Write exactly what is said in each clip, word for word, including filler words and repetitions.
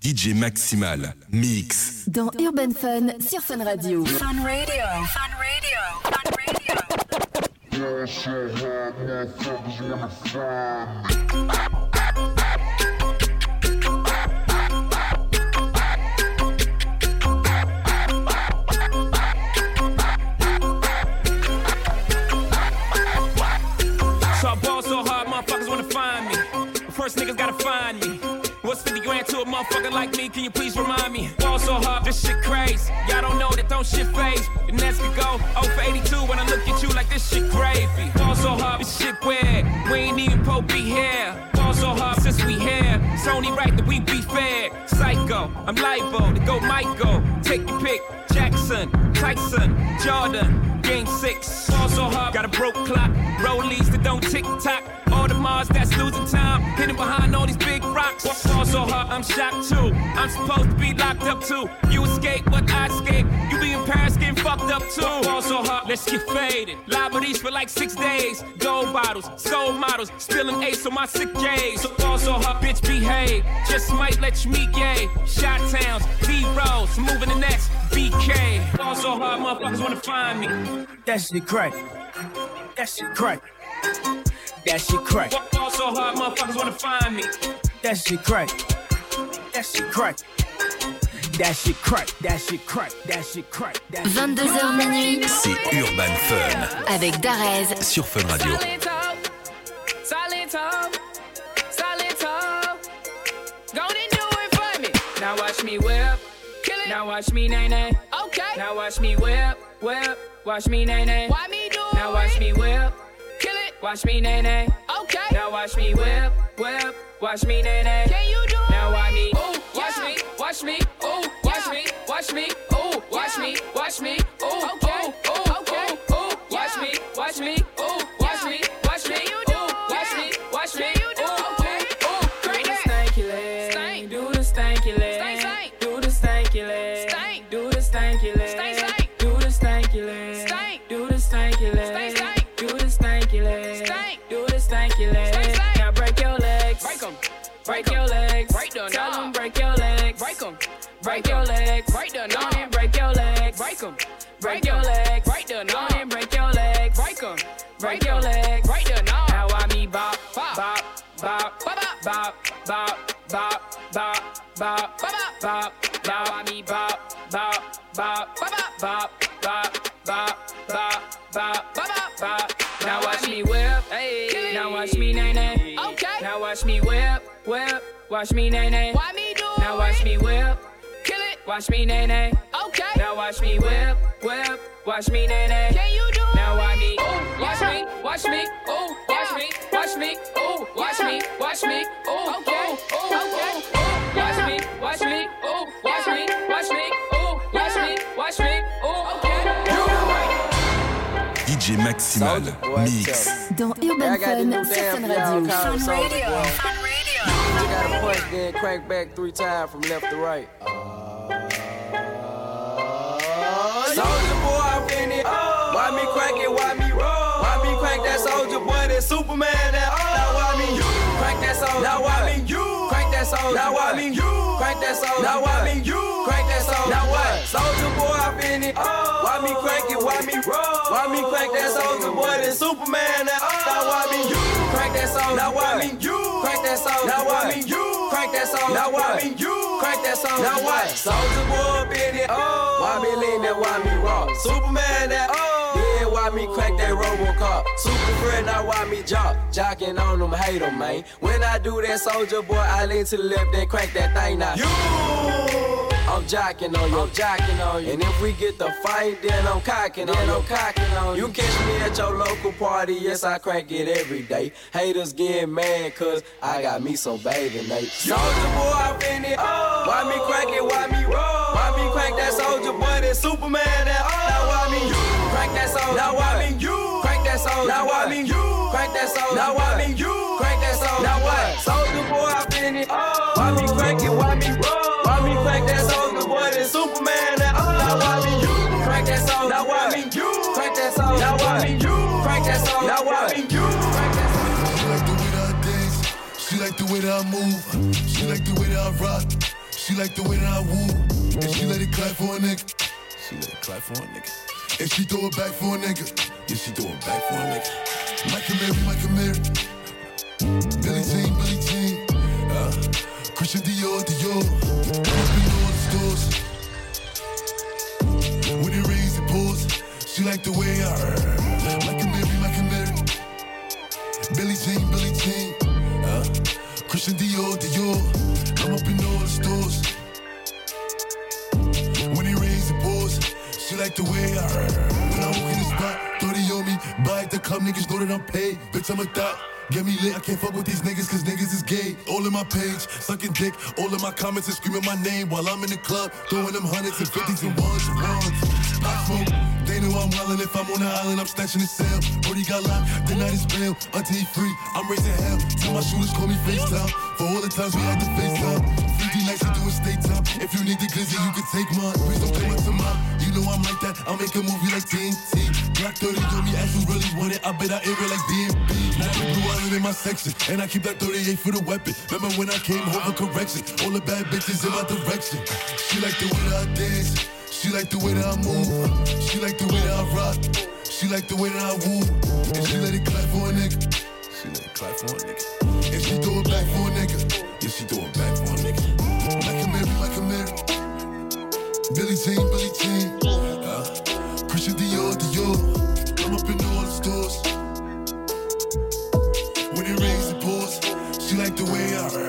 D J Maximal, mix. Dans Urban Fun, sur Fun Radio. Fun Radio, Fun Radio, Fun Radio. Yo, shit, hot motherfuckers wanna find me. Niggas gotta find me. What's fifty grand to a motherfucker like me? Can you please remind me? Ball so hard, this shit crazy. Y'all don't know that don't shit phase. And that's we go oh for eighty-two when I look at you like this shit crazy. Ball so hard, this shit weird. We ain't even pope be here. Ball so hard since we here. It's only right that we be fair. Psycho, I'm libo to go Michael. Take your pick. Jackson, Tyson, Jordan, Game six. Ball so hard, got a broke clock. Rollies that don't tick tock. All the Mars that's losing time, hidden behind all these big rocks. What's also hard, I'm shocked too. I'm supposed to be locked up too. You escape, but I escape. You be in Paris getting fucked up too. What's also hard, let's get faded. Liberties for like six days. Gold bottles, soul models, spilling ace on my sick days. So also hard, bitch behave. Just might let you meet gay. Shot towns, D-Rolls, moving the next B K. What's also hard, motherfuckers wanna find me. That shit crack. That shit crack. That shit crack. Ball so hard, motherfuckers wanna find me. That shit crack. That shit crack. That shit crack. That shit crack. That shit crack. vingt-deux heures minuit. C'est Urban Fun. Avec Darez. Sur Fun Radio. Solito. Solito. Go and do it for me. Now watch me whip. Kill it. Now watch me nay nay. Okay. Now watch me whip. Whip. Watch me nay nay. Why me do it? Now watch me whip. Watch me, nay, nay. Okay. Now watch me whip, whip. Watch me, nay, nay. Can you do it? Now watch me. Ooh, watch yeah. me, watch me. Ooh, watch yeah. me, watch me. Ooh, watch yeah. me, watch me. Ooh, okay. Ooh, ooh, okay. Ooh, ooh. Yeah. Watch me, watch me. Ooh, watch yeah. me, watch me. Can you do it? Watch yeah. me, watch me. Can you do it? Okay. Ooh, do the stanky leg. Stank. Do the stanky leg. Stank, stank. Do the stanky leg. Stank. Do the stanky leg. Stank, stank. Do the stanky leg. Stank. Do the stanky leg. Stank, stank. Stanky leg. Stank. Do the stanky leg. Stank, stank. Now break your legs. Break them. Break, break em. Your legs. Break them. Tell them break your legs. Break them. Break, break your legs. Break them. Go and break your legs. Break them. Break your legs. Break them. Go and break your legs. Break them. Break your legs. Break them. Now I me bop, bop, bop, bop, bop, bop, bop, bop, bop, bop, bop, bop. Now I me bop, bop, bop, bop, bop, bop, bop, bop, bop, bop, bop. Now watch me whip, hey. Now watch me nay nay. Okay. Now watch me whip, whip. Watch me nay nay. Why me do it? Now watch me whip, kill it. Watch me nay nay. Okay. Now watch me whip, whip. Watch me nay nay. Can you do it? Now watch me, ooh, watch me, watch me, ooh, watch me, watch me, ooh, watch me, watch me, ooh, okay, ooh, okay, ooh, watch me, watch me, ooh, watch me, watch me, ooh, watch me, watch me, ooh, okay. D J Maximal mix. Dans Urban Fun, Fun Radio. Fun Radio. Fun Radio. You gotta punch, then crank back three times from left to right. Soldier boy, I finna. Why me crank it? Why me roll? Why me crank that soldier boy? That Superman that. Now why me you crank that soldier? Now why me you crank that soldier? Now why me you crank that soldier? Now why me you crank that soldier? Now what? Soldier boy, I finna. Why me crank it? Why me roll? Why me crack that soldier boy, that Superman, that oh. Now why me you crack that soldier, now why me you crack that soldier, now why me you crack that soldier, now why me you crack that soldier, now why soldier boy up in it, oh. Why me lean that, why me rock, Superman that, oh. Yeah, why me crack that Robocop, Super Fred, now why me jock, jocking on them, hate them, man, when I do that soldier boy, I lean to the left, then crack that thing, now you. I'm jocking on you, I'm jocking on you. And if we get the fight, then I'm cocking on you. I'm cocking on you. You catch me at your local party, yes, I crank it every day. Haters get mad, cause I got me some baby mate. Soldier boy, I finna, oh. Why me crank it, why me roll? Why me crank that soldier boy, that Superman, that, oh. Now why me you crank that soldier, now why me you crank that soldier, now why me you crank that soldier, now why me you crank that soldier, now why soldier boy, I finna, oh. Why me crank it, why me roll? Why me crack that soldier boy, that Superman, that, oh. Now why me you crack that soldier, now why me you crack that soldier, now why me you crack that soldier, now why me you crack that soldier. She like the way that I dance, she like the way that I move, she like the way that I rock, she She like the way that I woo. And she let it clap for a nigga. She let it clap for a nigga. And she throw it back for a nigga. Yeah, she throw it back for a nigga. Mike and Mary, Mike and Mary. Billie Jean, Billie Jean. Uh, Christian Dior, Dior. All the stores. When it rains, it pours. She like the way I. Mike and Mary, Mike and Mary. Billie Jean, Billie Jean. Uh, Christian Dior, Dior. I'm up in all the stores. When he raised the balls, she like the way I. When I walk in the spot, thirty on me. Buy at the club, niggas know that I'm paid. Bitch, I'm a thot. Get me lit, I can't fuck with these niggas cause niggas is gay. All in my page, sucking dick. All in my comments and screaming my name while I'm in the club, throwing them hundreds and fifties and ones and ones. I smoke, they know I'm wildin'. If I'm on the island, I'm snatching the cell. Brody got locked, the night is bail. Until he free, I'm raising hell. Till my shooters call me FaceTime. For all the times we had to FaceTime. fifty nights to do a state time. If you need the glizzy, you can take mine. Please don't play with some mine. You know I'm like that, I'll make a movie like T N T. Black thirty, yo, me ask who really want it. I bet I air it like D M B. Now they blew out in my section, and I keep that thirty-eight for the weapon. Remember when I came home for correction? All the bad bitches in my direction. She like the way that I dance. She like the way that I move. She like the way that I rock. She like the way that I woo. And she let it clap for a nigga. She let it clap for a nigga. And she throw it back for a nigga. Yeah, she throw it back for a nigga. Like a mirror, like a mirror. Billie Jean, Billie Jean. Uh, Christian Dior, Dior. I'm up in all the stores. When it rains, it pours. She like the way I.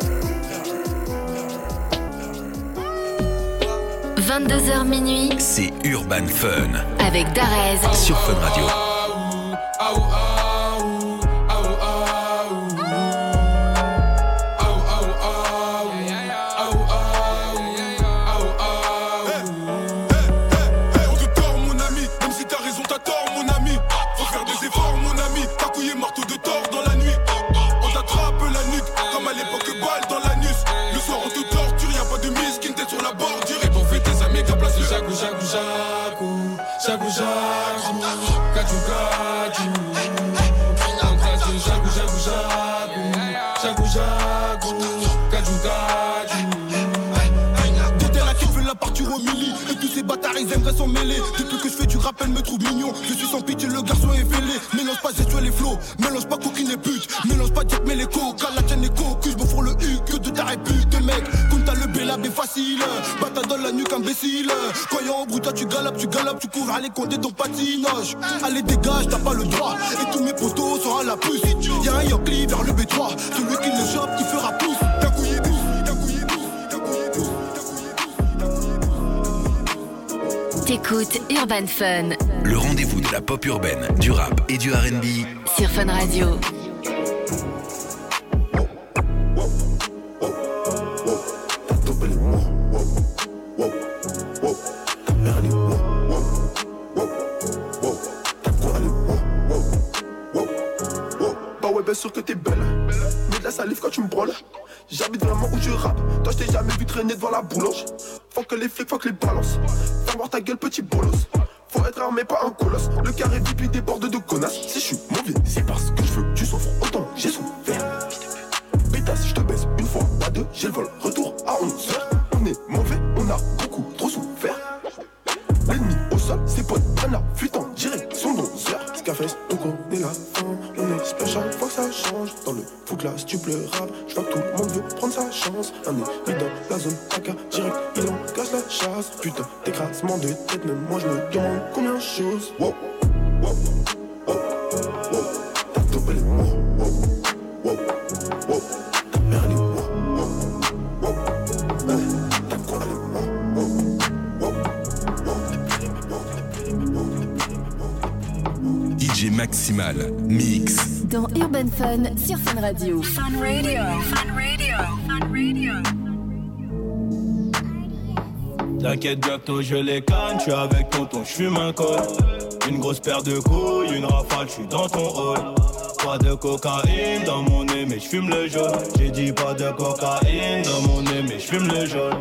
vingt-deux heures minuit, c'est Urban Fun avec Darez sur Fun Radio. Ils aimeraient s'en mêler. Depuis que je fais du rap, elle me trouve mignon. Je suis sans pitié, le garçon est fêlé. Mélange pas gestuelle et flow, mélange pas coquine et pute. Mélange pas diète mais les coca, la tienne est cocu. Je me fourre le huc que de ta répute, mec. Comme t'as le bélab est facile. Bata dans la nuque, imbécile. Croyant en bruta, tu galopes, tu galopes, tu cours. Allez, compter ton patinage. Allez, dégage, t'as pas le droit. Et tous mes potos sont à la puce. Y'a un Yankee vers le B trois. Celui qui le chope, qui fera pouce. D'un coup, il pousse. Écoute Urban Fun, le rendez-vous de la pop urbaine, du rap et du R and B sur Fun Radio. Bah ouais, bien sûr que t'es belle, mais de la salive quand tu me brôles. J'habite vraiment où je rappe. Toi je t'ai jamais vu traîner devant la boulange. Faut que les flics, faut que les balances. Fais voir ta gueule petit bolos. Faut être armé pas un colosse. Le carré vip il déborde de connasse. Si je suis mauvais c'est parce que je veux tu souffres. Autant j'ai souffert. Pétasse je te baisse une fois, pas deux. J'ai le vol, retour à onze heures. On est mauvais, on a beaucoup trop souffert. L'ennemi au sol, ses potes prennent la fuite en direction d'onze heures. Scarface, donc on est là, on espère chaque fois que ça change. Dans le foot la stuple rap, je vois que tout le monde veut prendre sa chance. Un élu dans la zone A K direct, il en casse la chasse. Putain, d'écrasement de tête, même moi je me demande combien de choses. Wow, wow, wow, wow, t'as topé les mots. Wow, wow, wow, t'as perdu les mots. Wow, wow, wow, t'as quoi les mots. Wow, wow, wow. D J Maximal, mix. Dans Urban Fun sur Fun Radio. Fun Radio. Fun Radio. Fun Radio. T'inquiète gâteau, je les canne, je suis avec tonton, je fume un col. Une grosse paire de couilles, une rafale, je suis dans ton hall. Pas de cocaïne dans mon nez, mais je fume le jaune. J'ai dit pas de cocaïne dans mon nez, mais je fume le jaune.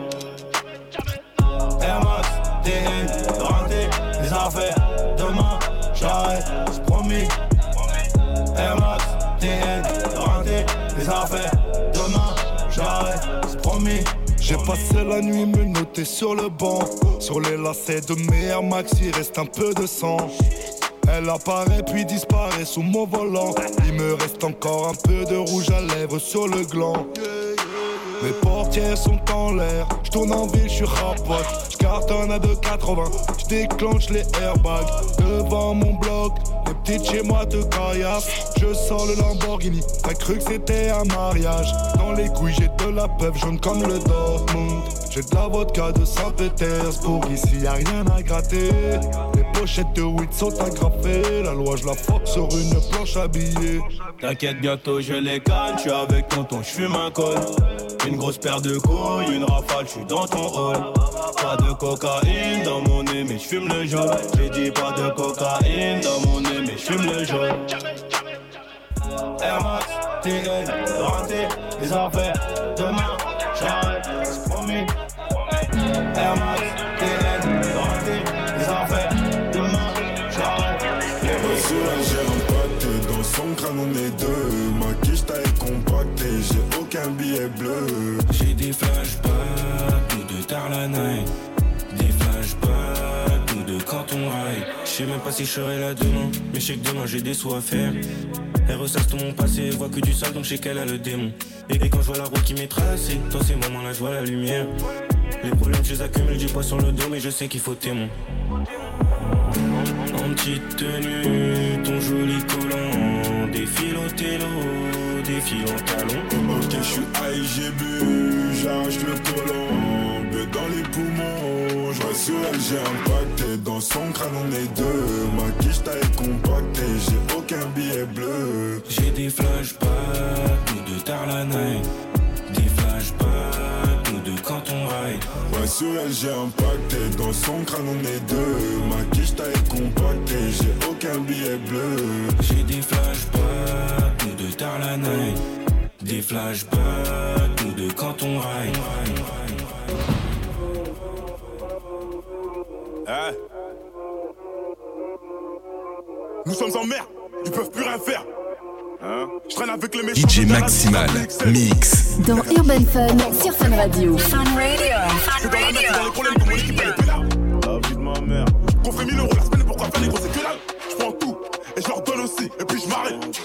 Air Max, T N, renté, les affaires. Demain, j'arrête, c'est promis. Air Max, T N, renté, les affaires. Demain, j'arrête, c'est promis. J'ai passer la nuit me noter sur le banc. Sur les lacets de mes Air Max, il reste un peu de sang. Elle apparaît puis disparaît sous mon volant. Il me reste encore un peu de rouge à lèvres sur le gland. Mes portières sont en l'air, je tourne en ville, je suis rapote. Je cartonne à deux quatre-vingts, je déclenche les airbags. Devant mon bloc, les petites chez moi te caillassent. Je sors le Lamborghini, t'as cru que c'était un mariage. Dans les couilles j'ai de la peuple jaune comme le Dortmund. J'ai de la vodka de Saint-Pétersbourg, ici y'a rien à gratter. Les pochettes de weed sont agrafées, la loi je la force sur une planche à billets. T'inquiète bientôt je les gagne, je suis avec tonton, je fume un col. Une grosse paire de couilles, une rafale, je suis dans ton hall. Pas de cocaïne dans mon nez, mais je fume le jaune. J'ai dit pas de cocaïne dans mon nez, mais je fume le jaune. Air Max, T N, raté, les affaires, demain, j'arrête, c'est promis. Air Max, T N, raté, les affaires, demain, j'arrête, c'est promis. Sur un gel en pâte, dans son crâne on est deux. Ma quiche taille compacte et j'ai aucun billet bleu. J'ai des flashbacks, tout de tard la night. Des flashbacks, tout de quand on raille. J'sais même pas si je serai là demain, mais j'sais que demain j'ai des sous à faire. Elle ressasse tout mon passé, voit que du sale donc j'sais qu'elle a le démon. Et, et quand je vois la route qui m'est tracée, dans ces moments là je vois la lumière. Les problèmes je les accumule, du poids sur le dos mais je sais qu'il faut témoin. En petite tenue, ton joli collant, défile au télo, défile en talon. Ok, je suis high, j'ai bu, j'arrache le collant, but dans les poumons. Je rassure, elle, j'ai impacté, dans son crâne on est deux. Ma quiche taille compacte et j'ai aucun billet bleu. J'ai des flashbacks, ou de tard la night. Des flashbacks, ou de quand on ride. Sur elle j'ai impacté, dans son crâne on est deux. Ma quiche taille compacte et j'ai aucun billet bleu. J'ai des flashbacks, nous de tard la night. Des flashbacks, nous de quand on raille. Hey. Nous sommes en mer, ils peuvent plus rien faire. Hein? Je traîne avec les méchants. D J Maximal, mix. Dans Urban Fun, sur Fun Radio. Fun Radio. Fun Radio. C'est dans les problèmes que mon équipe elle est plus là. La vie de ma mère. Coffret mille euros la semaine, pourquoi faire les gros c'est que là. Je prends tout et je leur donne aussi, et puis je m'arrête.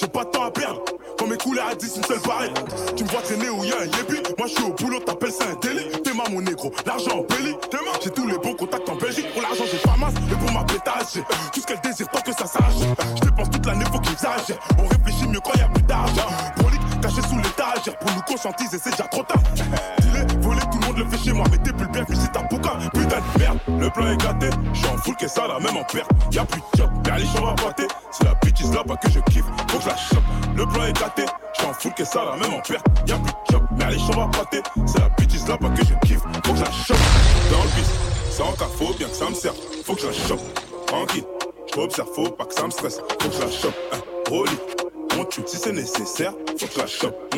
J'ai pas de temps à perdre, quand mes couleurs à dix, une seule barrette. Tu me vois traîner où y'a un yébi. Moi je suis au boulot, t'appelles ça un délit. T'es ma mon négro, l'argent en belly. J'ai tous les bons contacts en Belgique. Pour l'argent j'ai pas masse, et pour ma pétage. Tout ce qu'elle désire tant que ça s'arrache. Je dépense toute l'année, faut qu'ils agent. On réfléchit mieux quand y'a plus d'argent. Brolique caché sous l'étagère. Pour nous conscientiser c'est déjà trop tard. Dis-les, voler, tout le monde le fait chez moi. Mais t'es plus bien, visite ta bouca, putain de merde. Le plan est gâté, j'suis en full que ça là, même en perte. Y'a plus de job, y'a les chambres à pâter. C'est la bitch là-bas que je kiffe, faut que je la chope. Le plan est gâté, j'suis en full que ça là, même en perte. Y'a plus de job, y'a les chambres à pâter. C'est la bitch là-bas que je kiffe, faut que je la chope. Dans le bis, ça en cas faut bien que ça me serve. Faut que je la chope, tranquille, j'observe, faut pas que ça me stresse. Faut que je la chope, hein, Rolly. On tue si c'est nécessaire, faut que je la chope.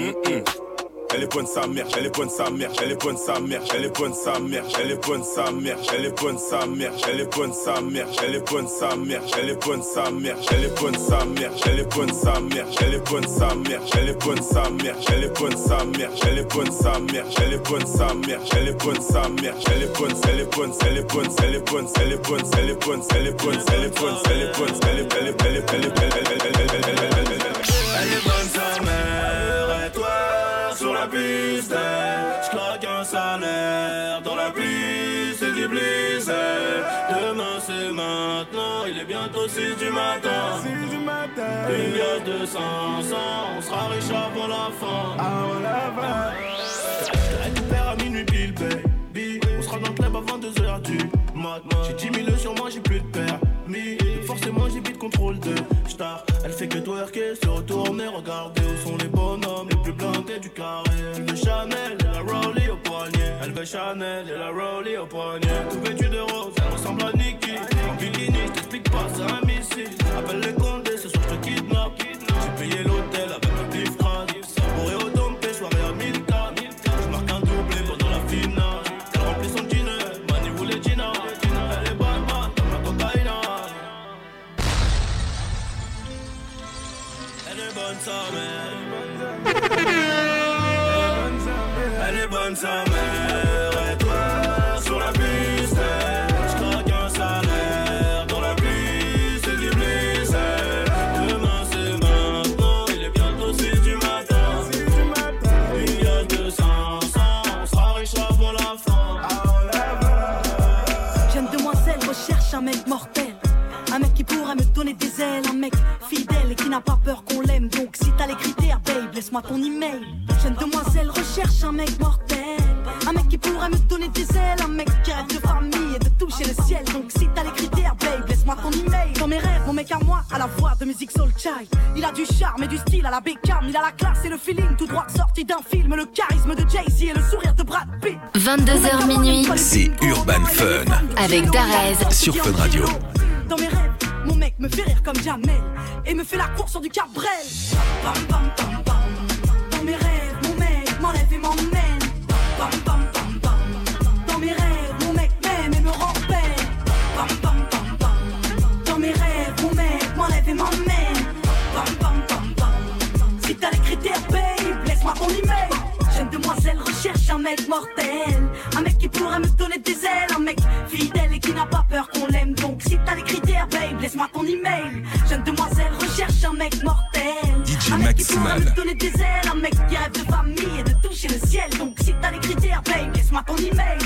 Elle est bonne sa mère, elle est bonne sa mère, elle est bonne sa mère, elle est bonne sa mère, elle est bonne sa mère, elle est bonne sa mère, elle est bonne sa mère, elle est bonne sa mère, elle est bonne sa mère, elle est bonne sa mère, elle est bonne sa mère, elle est bonne sa mère, elle est bonne sa mère, elle est bonne sa mère, elle est bonne sa mère, elle est bonne sa mère, elle est bonne sa mère, elle est bonne, elle est bonne, elle est bonne, elle est bonne, elle est bonne, elle est bonne, elle est bonne, elle est bonne, elle est bonne, elle est belle, elle est belle, elle est bonne sa mère, et toi. Sur la piste, j'claque un salaire. Dans la pluie, c'est du blizzard. Demain, c'est maintenant. Il est bientôt six du matin. six du matin. Une glace de cinq cents. On sera riche avant la fin. Avant la fin. Je récupère à minuit pile, baby. On sera dans le club à vingt-deux heures du mat. J'ai dix mille sur moi, j'ai plus de permis. Forcément, j'ai vite contrôle de star. Elle fait que twerker, se retourner, regarder où sont les bonhommes. Du carré, de Chanel, la Rollie au poignet. Elle veut Chanel et la Rollie au poignet. Tout vêtu de rose, elle ressemble à Nikki. En bikini, je t'explique pas, c'est un missile. Appelle les condés, ce soir je te kidnappe. J'ai payé l'hôtel avec le bif crade. Bourré au dompé, soirée à Milka. Je marque un doublé pendant la finale. Elle remplit son dîner, Mani voulait Gina. Elle est bonne, man, comme la cocaïna. Elle est bonne, sa mère. Elle est bonne sa mère. cherche un mec mortel, un mec qui pourrait me donner des ailes, un mec fidèle et qui n'a pas peur qu'on l'aime. Donc si t'as les critères, babe, laisse-moi ton email. Jeune demoiselle recherche un mec mortel, un mec qui pourrait me donner des ailes, un mec qui rêve de famille et de toucher le ciel. Donc si t'as les critères, babe, laisse-moi ton email. Dans mes rêves, mon mec à moi, à la voix de musique soul child. Il a du charme et du style à la Beckham. Il a la classe et le feeling tout droit sorti d'un film. Le charisme de Jay-Z et le sourire de Brad Pitt. vingt-deux heures minuit, c'est Urban Fun avec Darez sur Fun Radio. Dans mes rêves, mon mec me fait rire comme jamais et me fait la course sur du Cabrel. Dans mes rêves, mon mec m'enlève et m'emmène. Bam, bam, bam, bam. Dans mes rêves, mon mec m'aime et me rend belle. Bam, bam, bam, bam. Dans mes rêves, mon mec m'enlève et m'emmène. Bam, bam, bam, bam. Si t'as les critères, babe, laisse-moi ton email. Jeune demoiselle recherche un mec mortel, un mec qui pourrait me donner des ailes, un mec fidèle et qui n'a pas peur qu'on l'aime. Donc si t'as les critères, babe, laisse-moi ton email. Jeune demoiselle recherche un mec mortel, D J un mec Maximal. Qui pourrait me donner des ailes, un mec qui rêve de famille et de toucher le ciel. Donc si t'as les critères, babe, laisse-moi ton email.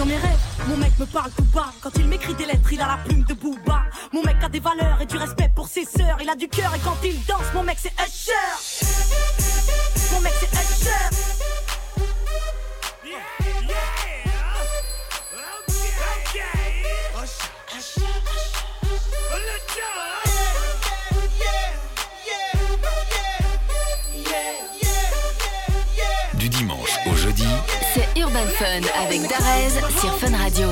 Dans mes rêves, mon mec me parle tout bas. Quand il m'écrit des lettres, il a la plume de Booba. Mon mec a des valeurs et du respect pour ses sœurs. Il a du cœur et quand il danse, mon mec c'est Usher. Mon mec c'est Usher. Urban Fun avec Darez sur Fun Radio.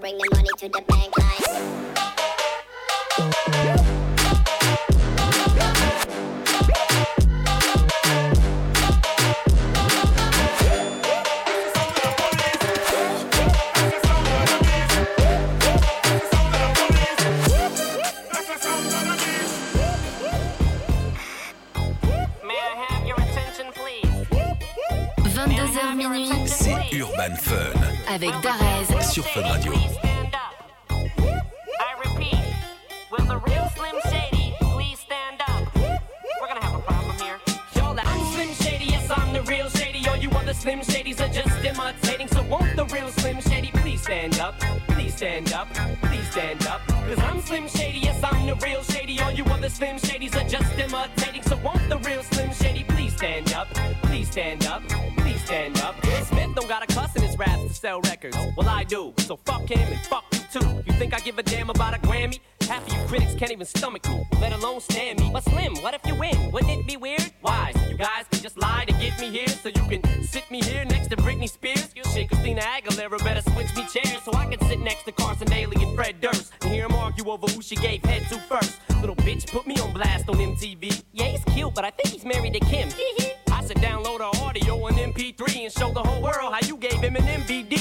Bring the money to the bank line. May I have your attention, please? vingt-deux heures minuit, c'est Urban Fun avec Darez sur Fun Radio. Stand up. I repeat, will the real Slim Shady please stand up? We're gonna have a problem here. Y'all, I'm Slim Shady, yes, I'm the real Shady. All you other Slim Shadys are just imitating. So won't the real Slim Shady please stand up? Please stand up, please stand up. Cause I'm Slim Shady, yes, I'm the real Shady. All you other Slim Shadys are just imitating. So won't the real Slim Shady please stand up? Please stand up, please stand up. Smith don't got a cuss in his raps to sell records. Well, I do, so fuck him and fuck you too. You think I give a damn about a Grammy? Half of you critics can't even stomach me, let alone stand me. But Slim, what if you win? Wouldn't it be weird? Why? So you guys can just lie to get me here, so you can sit me here next to Britney Spears. Shit, Christina Aguilera better switch me chairs so I can sit next to Carson Daly and Fred Durst and hear them argue over who she gave head to first. Little bitch put me on blast on M T V. Yeah, he's cute, but I think he's married to Kim. I should download her audio on M P three and show the whole world how you gave him an M V D.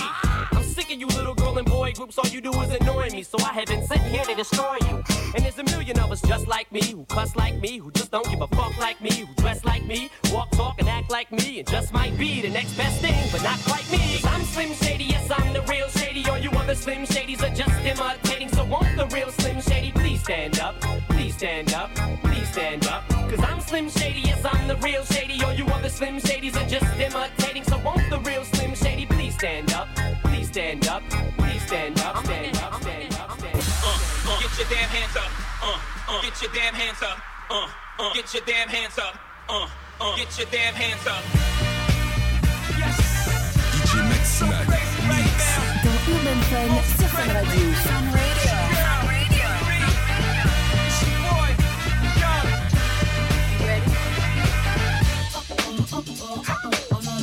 I'm sick of you little girl and boy groups, all you do is annoy me. So I have been sitting here to destroy you. And there's a million of us just like me, who cuss like me, who just don't give a fuck like me, who dress like me, walk, talk, and act like me, and just might be the next best thing, but not quite me. Cause I'm Slim Shady, yes, I'm the real Shady. All you other Slim Shadys are just imitating. So won't the real Slim Shady please stand up? Please stand up, please stand up. Cause I'm Slim Shady, yes, I'm the real Shady. All you other Slim Shadys are just imitating. So won't the real Slim Shady please stand up? Please stand up, please stand up, stand up, stand up, stand up. Uh, uh, get your damn hands up, uh, uh, get your damn hands up, uh, uh, get your damn hands up, uh, uh, get your damn hands up. Yes. D J Maximal mix. Dans Urban Fun sur Fun Radio. Fun Radio. Oh, oh, oh, oh, oh, oh, oh, oh.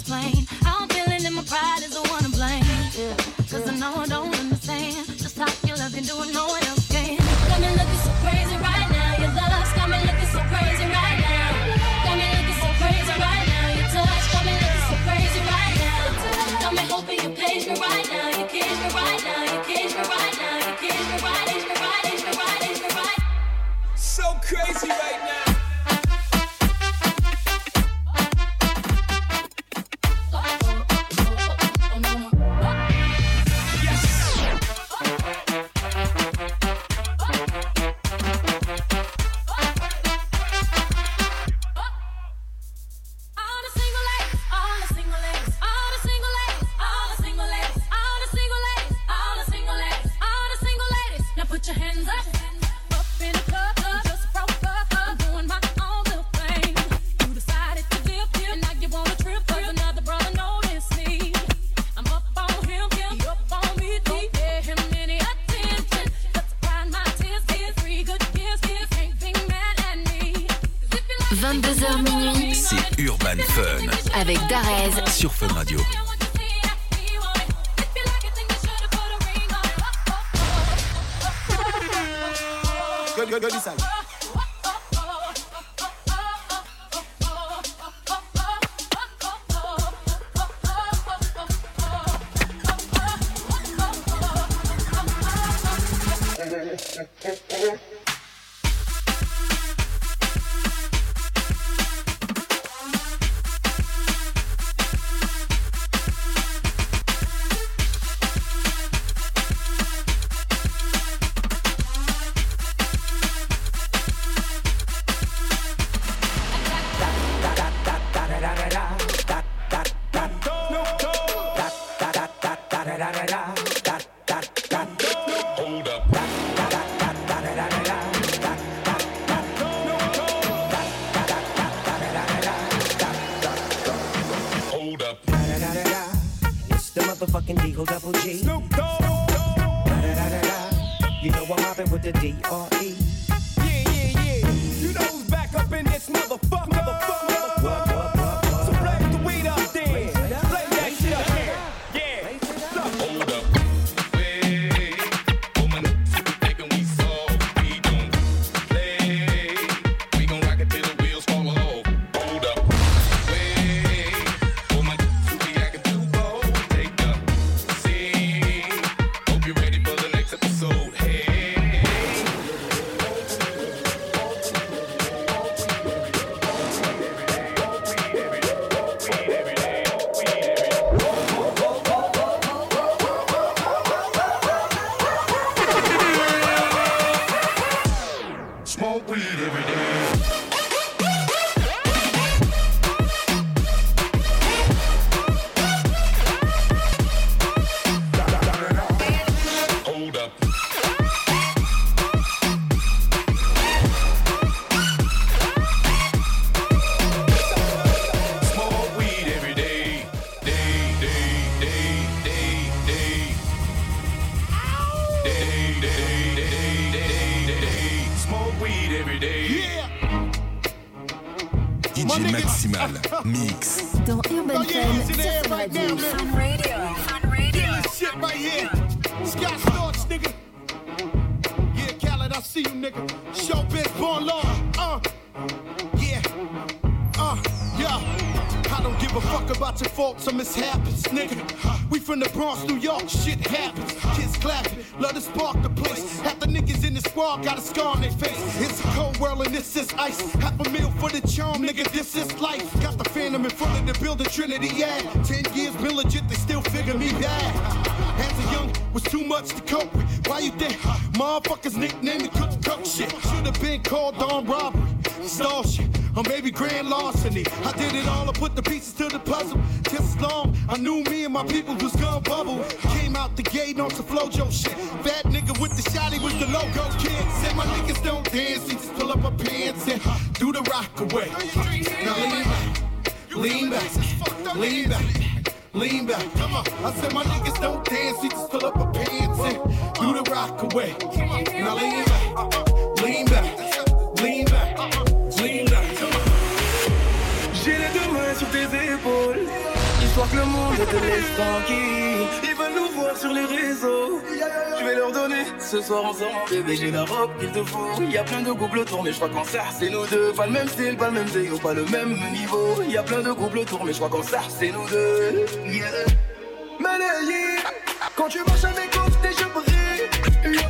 Urban Fun avec Darez sur Fun Radio. Go, go, go, this side. D R E Yeah, yeah, yeah. You know who's back up in this motherfucker, motherfucker, motherfucker. So blaze the weed up then. Blaze that shit up here. Yeah. Hold up. Hey, oh my niggas thinking we soft. We don't play. We gon' rock it till the wheels fall off. Hold up. Hey, oh my niggas we acting too bold. Take up the scene. Hope you're ready for the next episode. Hey. D J Maximal mix dans Urban Fun. Fun Radio. Fun Radio. Yeah, this shit right here. Scott Storch, nigga. Yeah, Khaled, I see you, nigga. Show biz born law. Uh, yeah. Uh, yeah. I don't give a fuck about your faults or mishaps, nigga. We from the Bronx, New York. Shit happens. Kids clapping. Love to spark the place. Half the niggas in the squad got a scar on their face. It's a cold world and this is ice. Half a meal for the charm, nigga, this is life. Got the phantom in front of the building, Trinity, yeah. Ten years been legit, they still figure me bad. As a young, was too much to cope with. Why you think motherfuckers nicknamed the cook, cook shit? Should've been called on robbery, stall shit, or maybe grand larceny. I did it all, I put the pieces to the puzzle. Till as long, I knew me and my people was gun bubble. Came out the gate on some FloJo shit. Fat nigga with the shot, he was the logo kid. Said my niggas don't dance, they just pull up my pants and do the rock away. Now lean back, lean back, lean back, lean back. Come on. I said my niggas don't dance, they just pull up my pants and do the rock away. Now lean back, lean back, lean back, lean back. Come on. J'ai les deux mains sur tes épaules, histoire que le monde te laisse tranquille. Ils veulent nous voir sur les réseaux, je vais leur donner ce soir ensemble. Bébé, j'ai la robe qu'il te faut. Y'a plein de couples autour, mais je crois qu'en ça c'est nous deux. Pas le même style, pas le même déo, pas le même niveau. Y'a plein de couples autour, mais je crois qu'en ça c'est nous deux. Yeah. Malayé, quand tu marches à mes côtés, je brille. Yeah.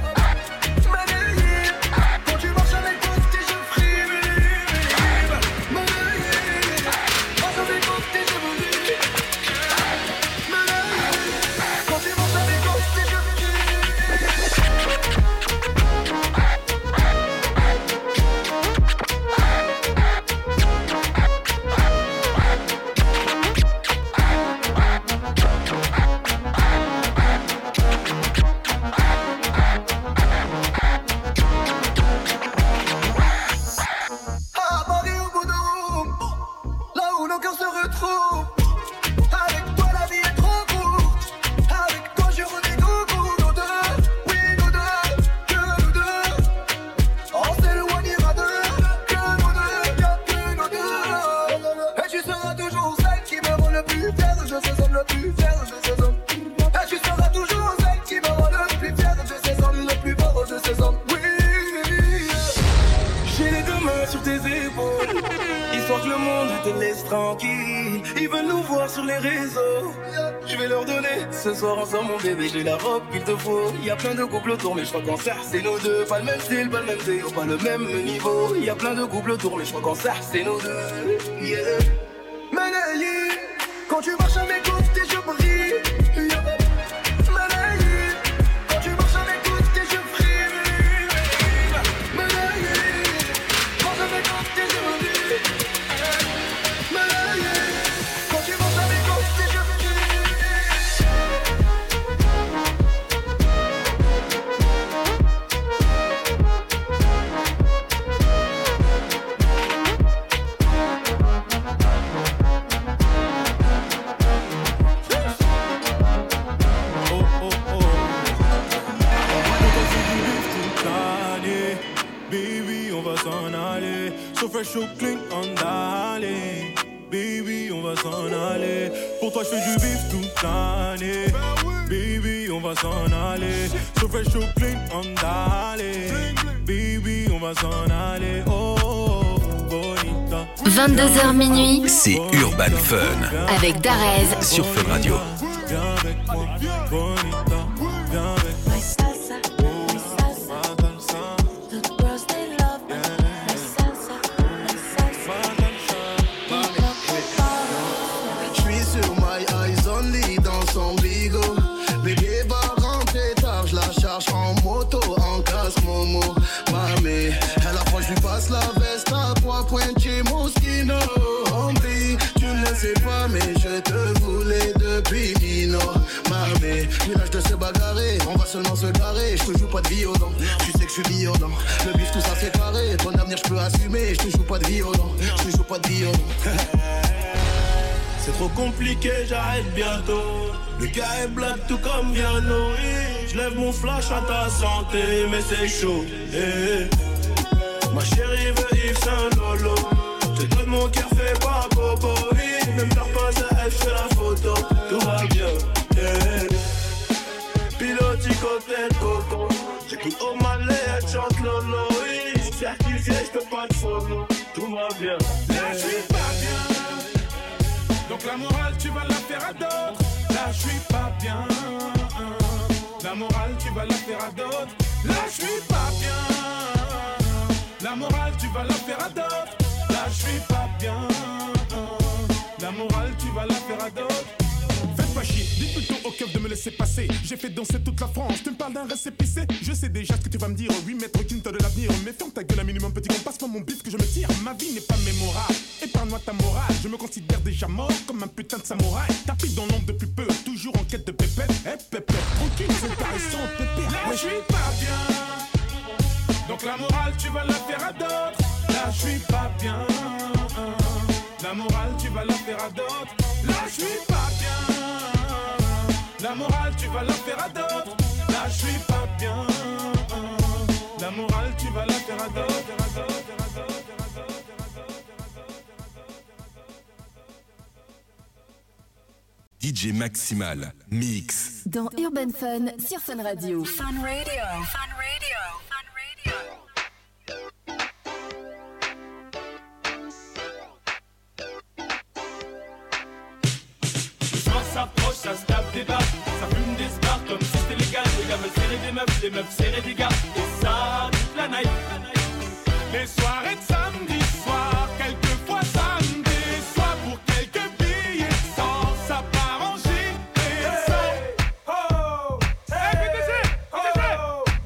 sur les réseaux. Je vais leur donner ce soir ensemble mon bébé. J'ai la robe qu'il te faut. Y'a plein de couples autour mais je crois qu'en ça c'est nos deux. Pas le même style, pas le même style, pas le même niveau. Y'a plein de couples autour mais je crois qu'en ça c'est nos deux. Yeah. Manaï, quand tu marches à mes côtés tes yeux brillent. Yeah. Fresh ou clean, on d'aller. Baby, on va s'en aller. Pour toi, je fais du bif toute l'année. Baby, on va s'en aller. So fresh ou clean, on d'aller. Baby, on va s'en aller. Oh, oh, bonita. vingt-deux heures minuit. C'est Urban Fun. Avec Darez. Sur Femme Radio. Viens avec moi, bonita. Viens avec moi. Seulement se carrer, je te joue pas de violent. Tu sais que je suis violent. Le bif tout ça c'est carré. Ton avenir je peux assumer. Je te joue pas de violent. Je te joue pas de violent. C'est trop compliqué, j'arrête bientôt. Le gars est black tout comme bien nourri. Je lève mon flash à ta santé, mais c'est chaud. Hey. Ma chérie veut Yves Saint Lolo. Je te donne mon cœur fait pas bobo. Oui. Même leur pas à elle, je fais la photo. Tout va bien. Hey. Pilotis côté coton. J'écoute au malais, elle chante lolo. Oui, certifié, j'peux pas te follow. Tout va bien. Là j'suis pas bien. Donc la morale tu vas la faire à d'autres. Là j'suis pas bien. La morale tu vas la faire à d'autres. Là j'suis pas bien. La morale tu vas la faire à d'autres. Là j'suis pas bien. La morale tu vas la faire à d'autres. Dis plutôt au keuf de me laisser passer. J'ai fait danser toute la France. Tu me parles d'un récépissé. Je sais déjà ce que tu vas me dire. huit mètres qui ne t'as de l'avenir. Mais ferme ta gueule un minimum petit con. Passe-moi mon bif que je me tire. Ma vie n'est pas mémorable. Épargne-moi ta morale. Je me considère déjà mort comme un putain de samouraï. Tapis dans l'ombre depuis peu. Toujours en quête de pépette. Eh hey, pépette, tranquille, c'est caressant, pépère. Là ouais, je suis pas bien. Donc la morale tu vas la faire à d'autres. Là je suis pas bien. La morale tu vas la faire à d'autres. Là je suis pas bien. La morale, tu vas la faire à d'autres. Là, je suis pas bien. La morale, tu vas la faire à d'autres. D J Maximal, mix. Dans Urban Fun, sur Fun Radio. Fun Radio. Fun Radio. Ça se tape des bars, ça fume des spars comme si c'était légal. Les gars veulent serrer des meufs, les meufs serrer des gars. Et ça, toute la night. Les soirées de samedi soir, quelquefois samedi soir. Pour quelques billets de sang, ça part en G P S. Oh, hey, P T G, P T G,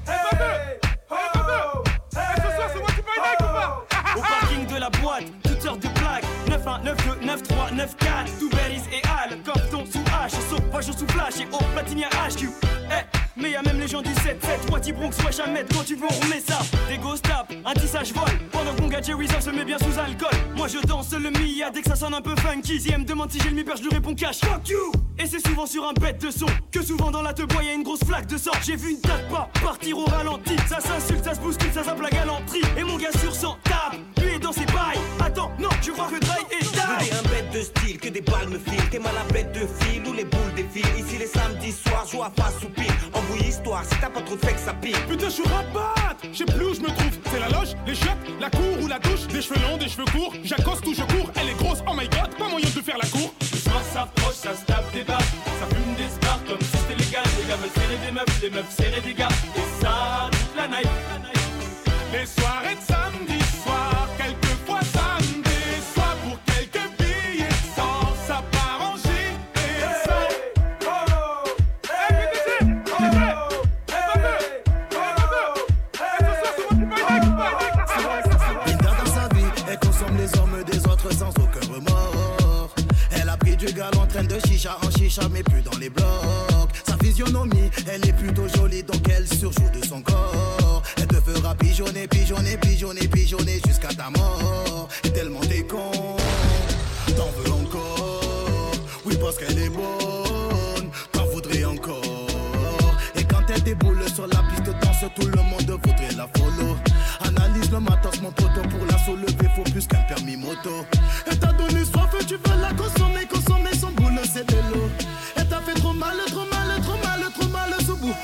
les babeux, les babeux. Et ce soir, c'est moi qui paye like ou pas? Au parking de la boîte, toutes sortes de plaques. neuf un, neuf deux, neuf trois, neuf quatre. Tout Berries et Al, Corton sous H. Sauf Vache sous Flash et au Platinia H Q. Eh, mais y'a même les gens du sept sept. Moitié Bronx, soit jamais. Quand tu veux, on remet ça. Des ghost tapes, un tissage vol. Pendant que mon gars Jerry Zor se met bien sous alcool. Moi je danse le Mia dès que ça sonne un peu funky. Si elle me demande si j'ai le mi-père, je lui réponds cash. Fuck you. Et c'est souvent sur un bête de son que souvent dans la te bois y'a une grosse flamme. plaque de sorte, j'ai vu une date pas partir au ralenti. Ça s'insulte, ça se bouscule, ça zappe la galanterie. Et mon gars sur cent tape, lui est dans ses bails. Attends, non, tu crois que Dry est taille. Un bête de style, que des balles me filent. T'es mal à bête de fil ou les boules défilent. Ici les samedis soirs, joue à face ou pile. Embrouille histoire, si t'as pas trop de fake, ça pile. Putain, je suis rabat, je sais plus où je me trouve. C'est la loge, les chiottes, la cour ou la douche. Des cheveux longs, des cheveux courts, j'accoste ou je cours. Elle est grosse, oh my god, pas moyen de faire la cour. Le soir s'approche, ça se tape des bars. Ça fume des stars comme si c'était légal. Les gars veulent serrer des meufs, les meufs serrer des gars. Et ça, toute la night. Les soirées de samedi soir, quelquefois ça me déçoit. Pour quelques billets de sang, ça part en G T A. Linda dans sa vie, elle consomme les hommes des autres sans aucun remords. Elle a pris du galon, traîne de chicha en chicha, mais plus dans les blocs. Sa physionomie, elle est plutôt jolie, donc elle surjoue de son corps. Elle te fera pigeonner, pigeonner, pigeonner, pigeonner jusqu'à ta mort. Et tellement t'es con, t'en veux encore. Oui, parce qu'elle est bonne, t'en voudrais encore. Et quand elle déboule sur la piste de danse, tout le monde voudrait la follow. Analyse le matos, mon poteau, pour la soulever, faut plus qu'un permis moto. Elle t'a donné soif, tu veux la consommer, consommer son boule, c'est de l'eau. Elle t'a fait trop mal, trop mal.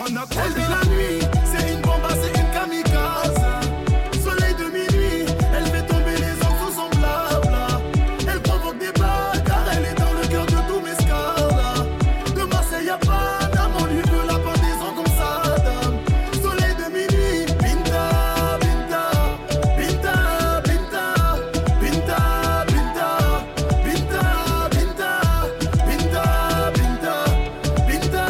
On a trop de la nuit, c'est une bombe, c'est une kamikaze. Soleil de minuit, elle fait tomber les enfants semblables. Elle provoque des balles, car elle est dans le cœur de tous mes scars. De Marseille à Paname, on lui veut la pendaison comme ça, dame. Soleil de minuit, Binta, Binta, Binta, Binta, Binta, Binta, Binta, Binta, Binta, Binta, Binta.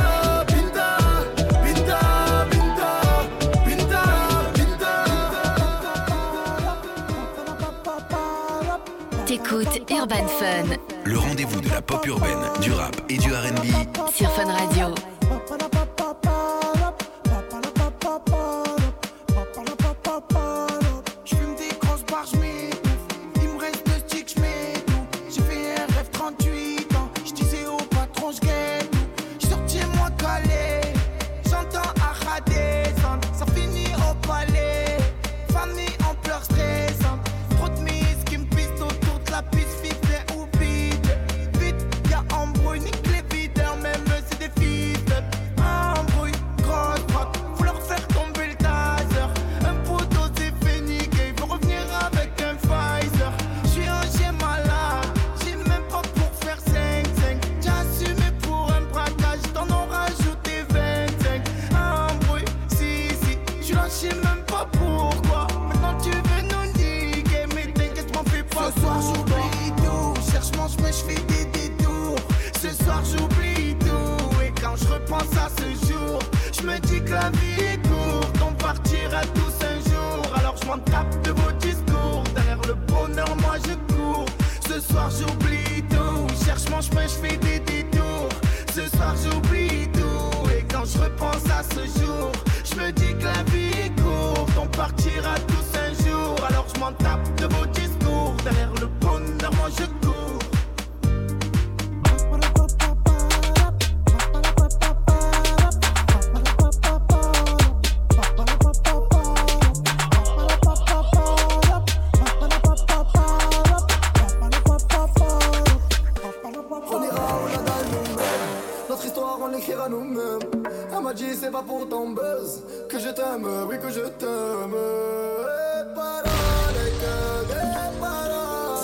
Écoute Urban Fun, le rendez-vous de la pop urbaine, du rap et du R and B sur Fun Radio.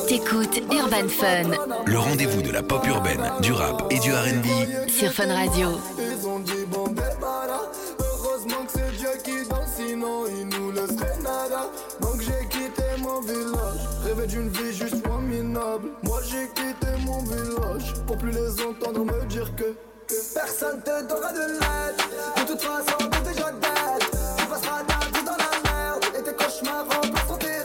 T'écoutes Urban Fun, le rendez-vous de la pop urbaine, du rap et du R and B sur Fun Radio. Ils ont dit bon débarras, heureusement que c'est Dieu qui danse, sinon il nous laisserait nada. Donc j'ai quitté mon village, rêver d'une vie juste moins minable. Moi j'ai quitté mon village, pour plus les entendre me dire que personne te donnera de l'aide, de toute façon t'es déjà dead. Tu passeras d'un vie dans la merde, et tes cauchemars remplaceront tes rêves.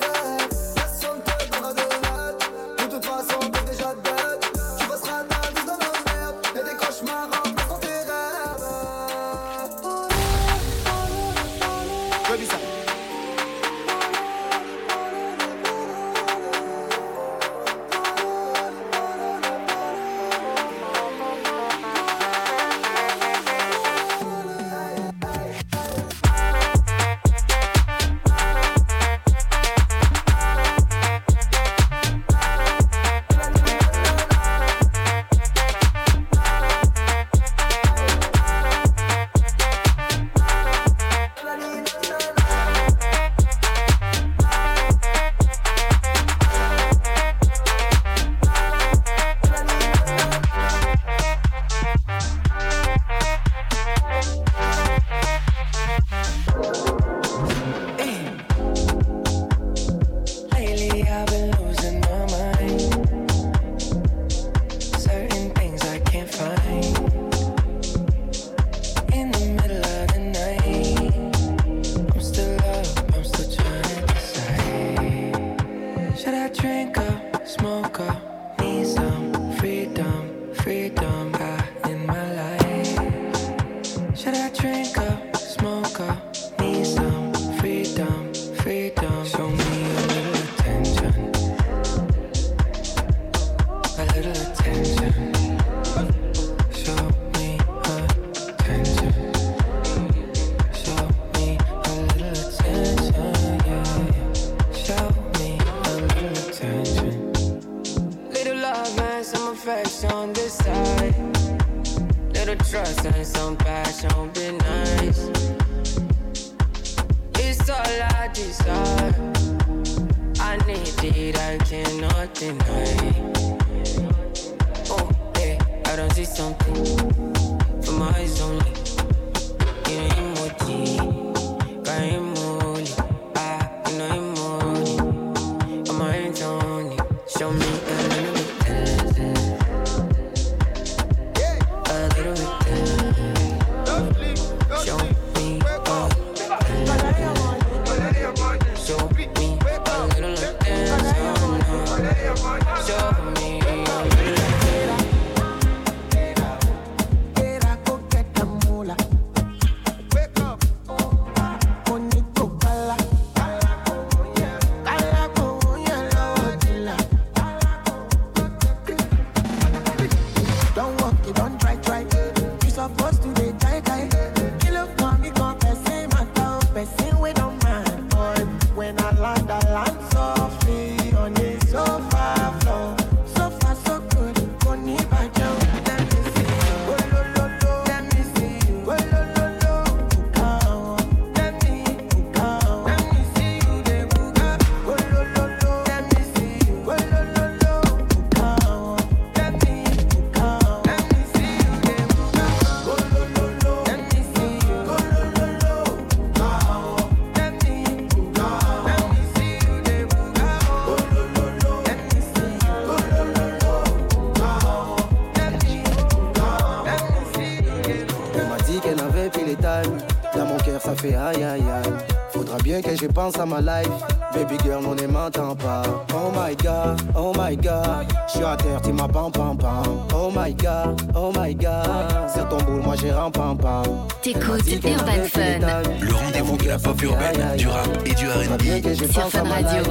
Je pense à ma life, baby girl, mon ne m'entend pas. Oh my god, oh my god, je suis à terre, tu m'as pam pam pam. Oh my god, oh my god, c'est ton boule, moi j'ai ram pam pam. T'écoutes Urban Fun, le rendez-vous de la pop urbaine, du rap et du R and B sur Fun Radio.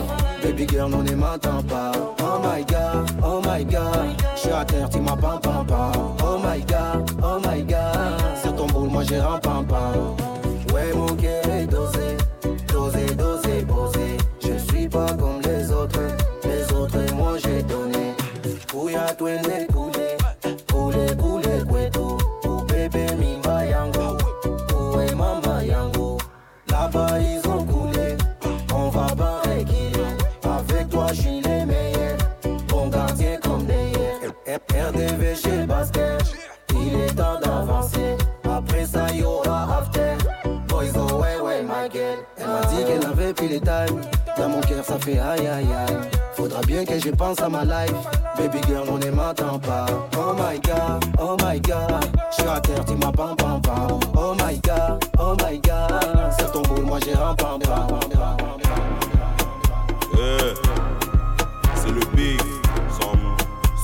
Baby girl, mon ne m'entend pas. Oh my god, oh my god, je suis à terre, tu m'as pam pam pam. Oh my god, oh my god, c'est ton boule, moi j'ai ram pam pam. Ouais, mon cœur est dosé. Dosé, dosé, posé, je suis pas comme les autres, les autres moi j'ai donné. Couya tuende coulé, coulé, coulé, cueto, ou bébé mi mayango, ou et mama yango. Là-bas ils ont coulé, on va pas réguler, avec toi je suis les meilleurs, bon gardien comme d'ailleurs. R D V chez Basket, il est temps d'avancer, après ça y aura after. Boys away, way my girl. Elle m'a dit qu'elle avait pris les times. Dans mon cœur ça fait aïe aïe aïe. Faudra bien que je pense à ma life. Baby girl on ne m'entend pas. Oh my god, oh my god, je suis à terre tu m'as pam pam pam. Oh my god, oh my god, c'est ton boule moi j'ai ram pam pam. Hey, c'est le big Somme,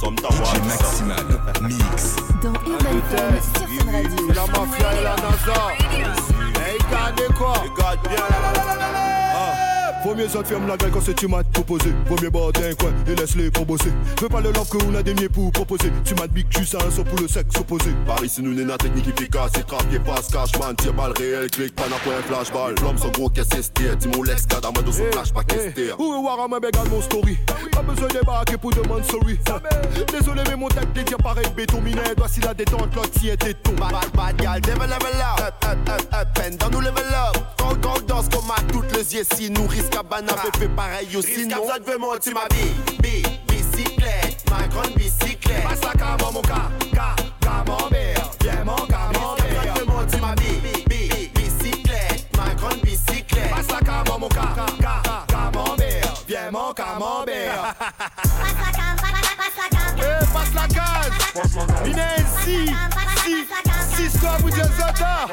somme ta voix D J Maximal, mix dans Urban Fun, sur Fun Radio. C'est la mafia et la NASA. Regarde bien, ah. Vaut mieux ça te ferme la gueule quand c'est tu m'as proposé. Vaut mieux battre un coin et laisse-les pour bosser. Veux pas le love qu'on a des miens pour proposer. Tu m'as dit que juste à un saut pour le sexe opposé. Paris c'est nous n'est la technique efficace. C'est trappé pas ce cash man, tire balle réel. Clique pas n'a pas un flashball. L'homme son gros qu'est-ce c'est. Dis-moi l'ex qu'à dans son flash pas qu'est-ce c'est. Où est Warham avec mon story. Pas besoin de barraquer pour demander sorry. Désolé mais mon tête détient pareil béton mineur. Toi si la détente l'autre si était ton. Bad bad gal devil level up. Dans nous level up. Quand on danse comme à toutes les yeux. Si nous risque à banane fait pareil aussi non. Risque à ça devait monter ma bi, bi, bicyclette. Ma grande bicyclette. Passe à Camon mon cas, cas, camembert. Viens mon camembert. Risque à ça devait monter ma bi, bi, bicyclette. Ma grande bicyclette. Passe à Camon mon cas, cas, cas, camembert. Viens mon camembert. Passe la case. Passe la case. Vine ici. Six fois vous dites ça.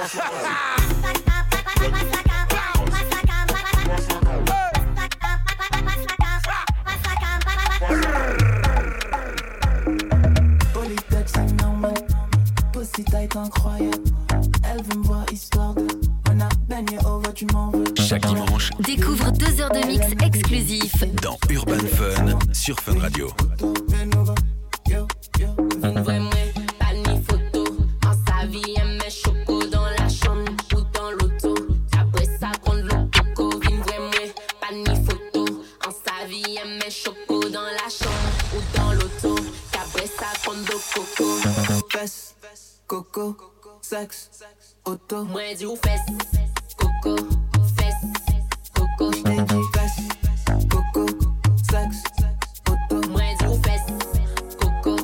Polytech, c'est normal. Pussy tight incroyable. Elle veut me voir histoire de Chaque dimanche, découvre deux heures de mix exclusifs dans Urban Fun sur Fun Radio. Coco, sexe, auto. Moi je dis ou fesse, coco, fesse, coco. Je t'ai dit fesse, coco, sexe, auto. Moi je dis ou fesse, coco,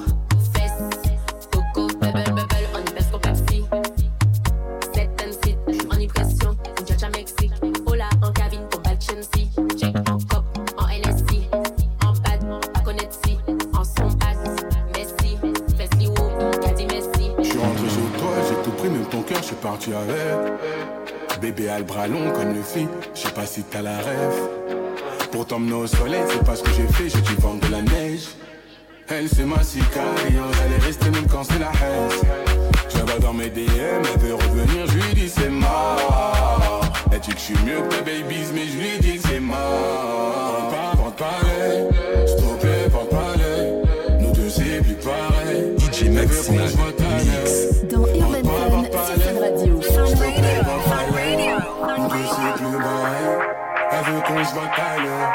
fesse, coco. Bubble, bubble, on y baisse comme Pepsi. Set and sit, en impression, une jaja Mexique. Hola, en cabine, au bac Chelsea. Check en cop, en L S D. En bad, pas connaître si. En son bass, Messi. Fesse li ou, il a dit Messi. Je suis rentré chez toi, j'ai tout pris, même ton cœur, je suis parti avec. Bébé a le bras long comme le fille, je sais pas si t'as la rêve. Pour t'emmener au soleil, c'est pas ce que j'ai fait, j'ai dû vendre de la neige. Elle c'est ma sicario, elle est restée même quand c'est la haine. Je la vois dans mes D M, elle veut revenir, je lui dis c'est mort. Elle dit que je suis mieux que ta baby's, mais je lui dis que c'est mort. Vente pas, vente pas l'œil, s'il te plaît, vente pas l'œil. Nous deux c'est plus pareil. D J Maximal Mix dans Urban Fun sur Fun Radio. Fun Radio, Fun Radio. Nous deux c'est plus pareil. Elle veut qu'on se voit à l'heure.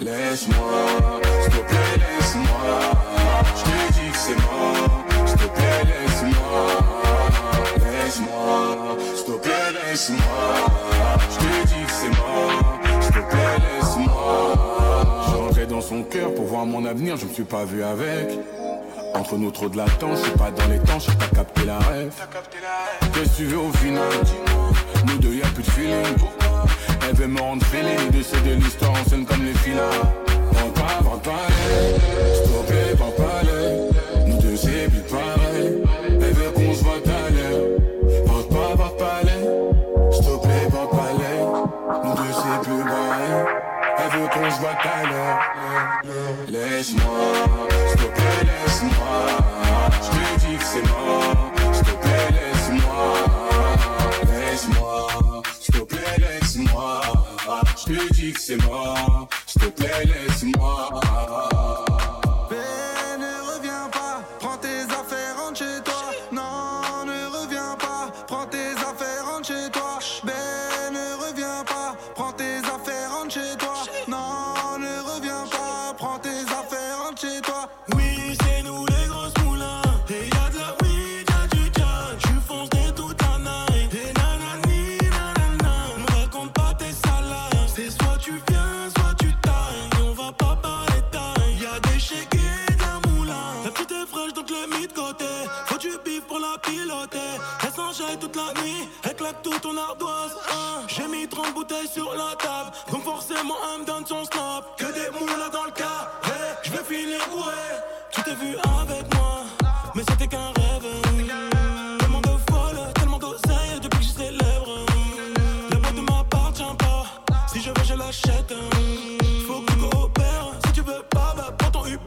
Laisse-moi, s'il te plaît, laisse-moi. Je te dis que c'est mort. S'il te plaît, laisse-moi. Laisse-moi, s'il te plaît, laisse-moi. Je te dis que c'est mort. S'il te plaît, laisse-moi. Je rentrais dans son cœur pour voir mon avenir, je me suis pas vu avec. Entre nous trop de latence, je suis pas dans les temps, j'ai pas capté la rêve. Qu'est-ce que tu veux au final? Nous deux y'a plus de feeling. Elle veut me rendre feeling de ces de l'histoire en scène comme les filas. Vente pas, vente pas l'œil, s'il te plaît, vente pas l'œil. Nous deux c'est plus pareil. Elle veut qu'on se voit à l'heure. Vente pas, vente pas l'œil, s'il te plaît, vente pas l'œil. Nous deux c'est plus pareil. Elle veut qu'on se voit à l'heure. Laisse-moi, s'il te plaît, laisse-moi. Je te dis que c'est mort. S'il te plaît, laisse-moi. Laisse-moi, s'il te plaît, laisse-moi. Je te dis que c'est mort. S'il te plaît, laisse-moi. Mais ne reviens pas, prends tes affaires, rentre chez toi. Non, ne reviens pas, prends tes affaires, rentre chez toi. Mais ne reviens pas, prends tes affaires, rentre chez toi. Non, ne reviens pas, prends tes affaires, rentre chez toi. Oui, c'est nous les grosses moulins. Et y'a de la weed, y'a du cas. J'suis foncé toute la night. Et nanani, nanana. Me raconte pas tes salades. C'est soit tu viens, soit tu tailles. On va pas par les tailles. Y'a des chégués de la moulin. La petite est fraîche, donc l'ai mis de côté. Faut du bif pour la piloter. Elle s'enjaille toute la nuit. Elle claque tout ton ardoise. Hein. J'ai mis trente bouteilles sur la table. Donc forcément, elle me donne son snap. Que des moulas dans le cas. Hey, je vais filer ouais. Tu t'es vu avec moi. Mais c'était qu'un rêve. Tellement de folle, tellement d'oseille. Depuis que je célèbre. La boîte ne m'appartient pas. Si je veux, je l'achète. Faut que tu coopères. Si tu veux pas, bah prends ton Uber.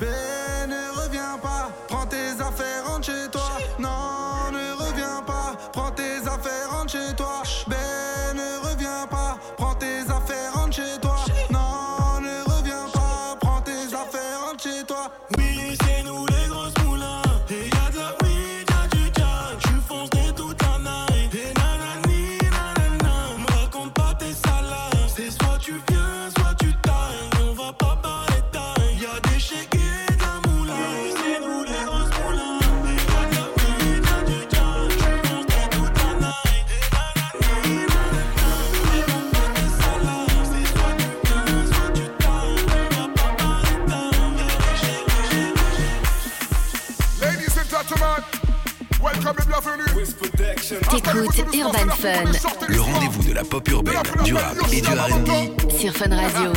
Mais ne reviens pas, prends tes affaires, rentre chez toi. Non, ne reviens pas, prends tes affaires, rentre chez toi. Mais ne reviens pas, prends tes affaires, rentre chez toi. Non, ne reviens pas, prends tes affaires, rentre chez toi. Oui, c'est nous les grosses moulins. Et y'a de la weed, y'a du cas. J'suis foncé toute la night. Et nanani, nanana. Me raconte pas tes salades. C'est soit tu viens, soit tu tailles. On va pas par les tailles. Y'a des chégués de la moulin. Oui, c'est nous les grosses moulins. Et y'a de la weed, y'a du cas. J'suis foncé toute la night. Et nanani, nanana. Me raconte pas tes salades. C'est soit tu viens, soit tu tailles. On va pas par les tailles. Y'a des chégués, Ladies and gentlemen, welcome et bienvenue. T'écoutes Urban Fun, le rendez-vous de la pop urbaine, du rap et du R and B sur Fun Radio.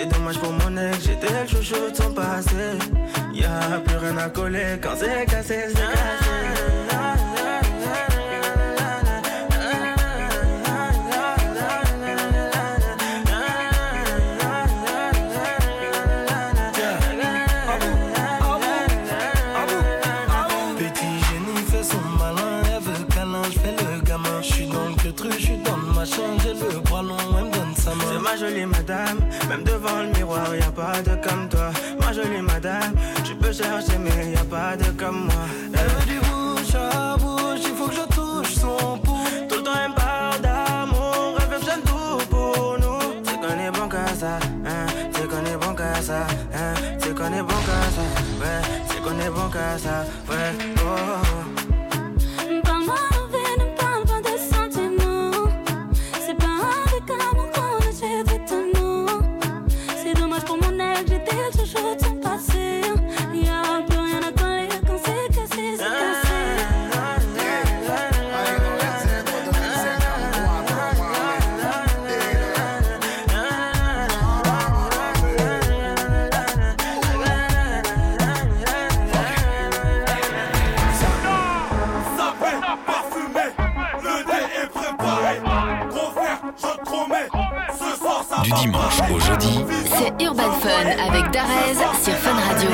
C'est dommage pour mon ex, j'étais le chouchou de son passé. Y'a plus rien à coller quand c'est cassé, c'est cassé. Même devant le miroir, y'a pas de comme toi. Ma jolie madame, tu peux chercher mais y'a pas de comme moi. Elle veut du bouche à bouche, il faut que je touche son pouls. Tout le temps elle me parle d'amour, elle veut que j'aime tout pour nous. C'est qu'on est bon qu'à ça, hein, c'est qu'on est bon qu'à ça, hein, c'est qu'on est bon qu'à ça, ouais, c'est qu'on est bon qu'à ça, ouais, oh. Du dimanche au jeudi, c'est Urban Fun avec Darez sur Fun Radio.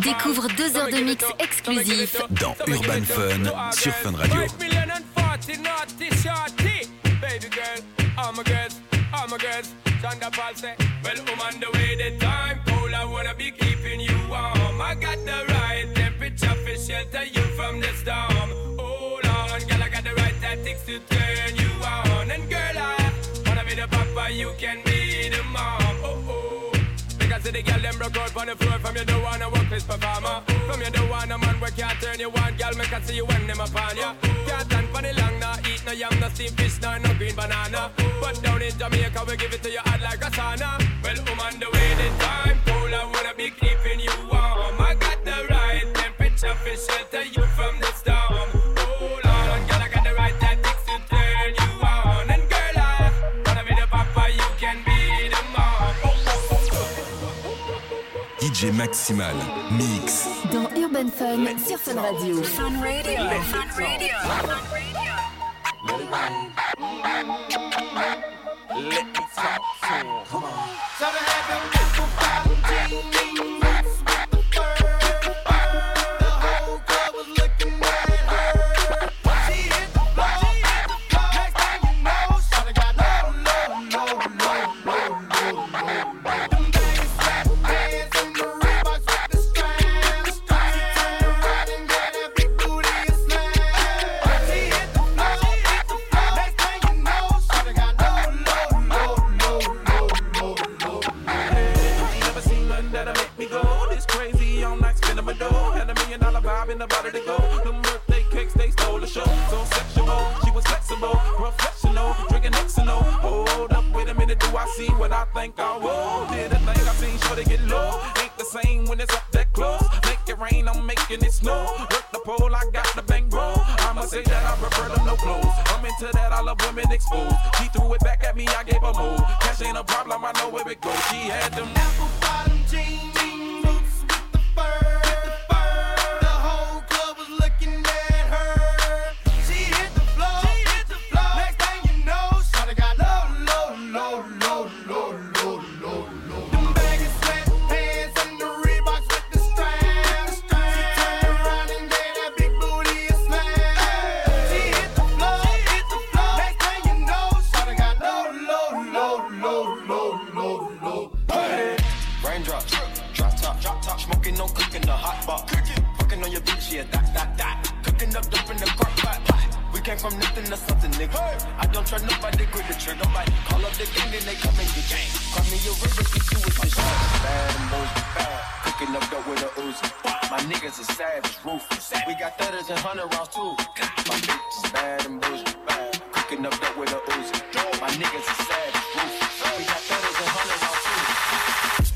Découvre deux heures de mix exclusifs dans Urban Fun sur Fun Radio. See the girl them broke out on the floor. From you don't wanna work this performer. From you don't wanna man where can't turn you on. Girl make I see you when them upon ya. Can't stand for the long, nah eat no yam, no steamed fish, nah no green banana. But down in Jamaica we give it to you hot like a sauna. Well, I'm on the way this time, cool, I wanna be keeping you warm. I got the right temperature for shelter you from the storm. D J Maximal, mix. Dans Urban Fun, sur Fun Radio. Fun Radio. Fun Radio. Fun Radio. Let me talk to you. Come on. So they have them little bottle jeans. load, load, load. Hey. Raindrops, drop top, drop top. Smoking on cooking the hot pot. Cooking, fucking on your bitch, yeah, that, that, that. Cooking up dope in the crock pot. We came from nothing to something, nigga. Hey. I don't try nobody, quit the trick. Nobody call up the gang, then they come and get gang. Call me a river, get you with this shit. Bad and boys be bad. Cooking up dope with a Uzi. My niggas are savage, ruthless. We got thudders and hundred rounds too. My niggas is bad and boys be bad. Cooking up dope with a Uzi. My niggas are savage, ruthless. We got thudders and hundred rounds too.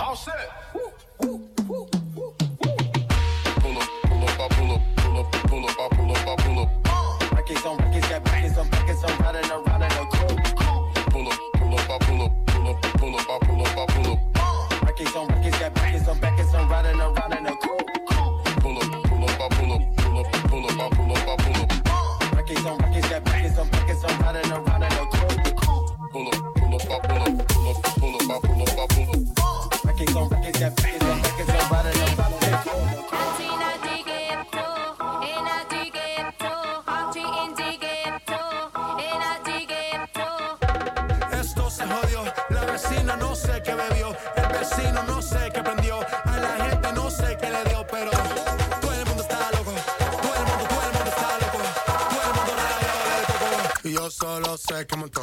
All set. Woo, woo, woo, woo, woo. Pull up, pull up, I pull up, pull up, pull up, I pull up, I pull up. Rackets on rackets, got rackets on rackets, I'm riding around in a coupe. Pull up, pull up, I pull up, pull up, pull up, I pull up, I pull up. Rackets on rackets, got rackets on rackets, I'm riding around in a coupe. Pull up, pull up, I pull up, pull up, pull up, I pull up, I pull up. Rackets on rackets, got rackets on rackets, I'm riding around in a coupe. Pull up, pull up, I pull up, pull up, pull up, I pull up, I pull up. Rackets on rackets, got rackets on rackets, I'm riding around in a coupe. No sé qué bebió, el vecino no sé qué prendió, a la gente no sé qué le dio, pero todo el mundo está loco, todo el mundo, todo el mundo está loco, todo el mundo le tocó, y yo solo sé que montó.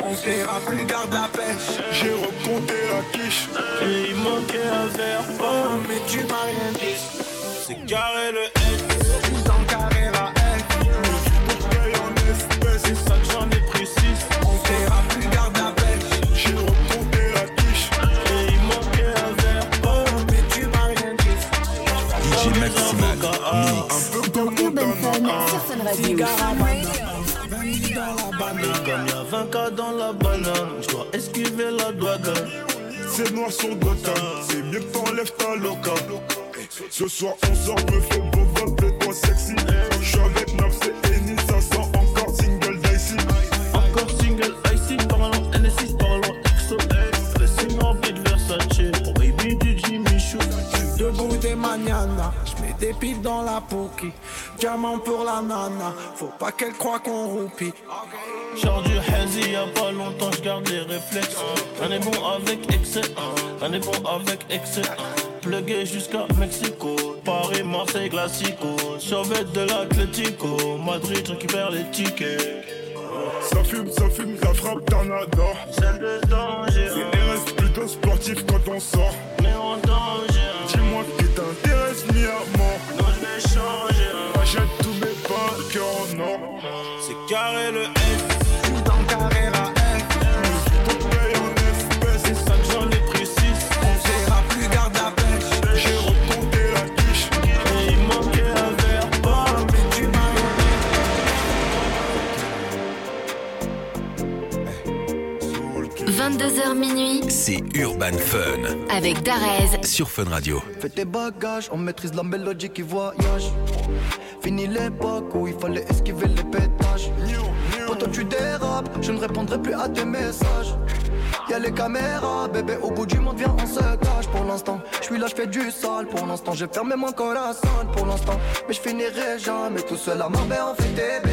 On verra plus garde la pêche. J'ai recompté la quiche et il manquait un verre. Oh mais tu m'as rien dit. C'est carré le S, tout en carré la S. Pour payer en espèces, c'est ça que j'en ai pris six. On verra plus garde la pêche. J'ai recompté la quiche et il manquait un verre. Oh mais tu m'as rien dit. D J Maximal, un peu comme Urban Fun. Cigare à Manda. Comme y'a vingt k dans la banane, j'dois esquiver la douane. C'est noir sur Gotham, c'est mieux que t'enlèves ta loca. Ce soir on sort, me fait beau vol, fais-toi sexy. J'suis avec Naps et Eni, ça sent encore single d'icy. Encore single icy, parlons N S six, parlons X O X. Dressing en vie de Versace, oh baby du Jimmy Choo. Debout des mañanas, j'mets des piles dans la poquille. Diamant pour la nana, faut pas qu'elle croie qu'on roupie. Genre du hazy, y'a pas longtemps, j'garde les réflexes. On est bon avec excès, on est bon avec excès. Plugué jusqu'à Mexico, Paris, Marseille, Classico. Survette de l'Atlético, Madrid, récupère les tickets. Ça fume, ça fume, ça frappe, t'en adore. Celle de danger, c'est reste plutôt sportif quand on sort. Mais en danger, dis-moi que t'intéresses ni à mort. Non, j'vais changer, achète tous mes paquets en or. C'est carré le S. vingt-deux heures minuit, c'est Urban Fun avec Darez sur Fun Radio. Fais tes bagages, on maîtrise la mélodie qui voyage. Fini l'époque où il fallait esquiver les pétages. Pourtant tu dérapes, je ne répondrai plus à tes messages. Y'a les caméras, bébé au bout du monde, viens on se cache. Pour l'instant, je suis là, je fais du sale. Pour l'instant, j'ai fermé mon corazon. Pour l'instant, mais je finirai jamais tout seul à m'ember en F T B.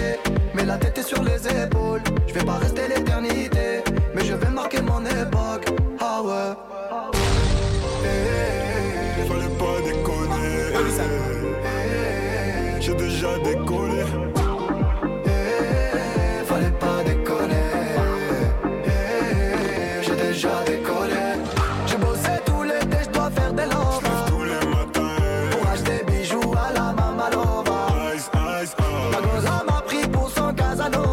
Mais la tête est sur les épaules, je vais pas rester l'éternité. Mais je vais marquer mon époque, ah ouais. Hey, fallait pas déconner, hey, j'ai déjà décollé. Hey, fallait pas déconner, hey, j'ai déjà décollé. J'ai bossé tout l'été, je dois faire des lambes. J'lève tous les matins pour acheter bijoux à la Mamalova. Ice, ice, ice. La goza m'a pris pour son Casanova.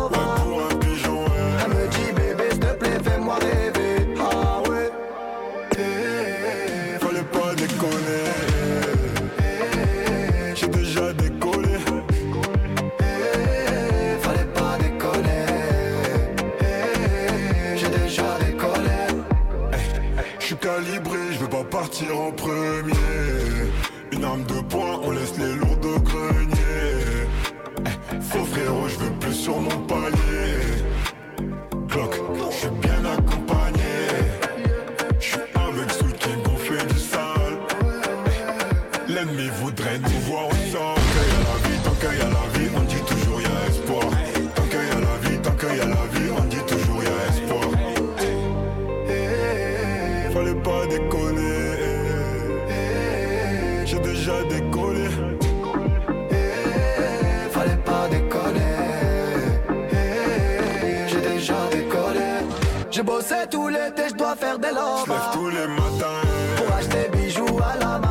Partir en premier, une arme de poing, on laisse les lourdes au grenier. Faux frérot, je veux plus sur mon palier. Clock, je suis bien accompagné. Je suis avec ceux qui m'ont fait du sale. L'ennemi voudrait nous voir au sang. Tant qu'il y a la vie, tant qu'il y a la vie, on dit toujours il y a espoir. Tant qu'il y a la vie, tant qu'il y a la vie, on dit toujours il y a espoir. Fallait pas déconner. J'ai décollé, hey, fallait pas décoller, hey, j'ai déjà décollé. J'ai bossé tout l'été, je dois faire des lobes. Je lève tous les matins pour acheter bijoux à la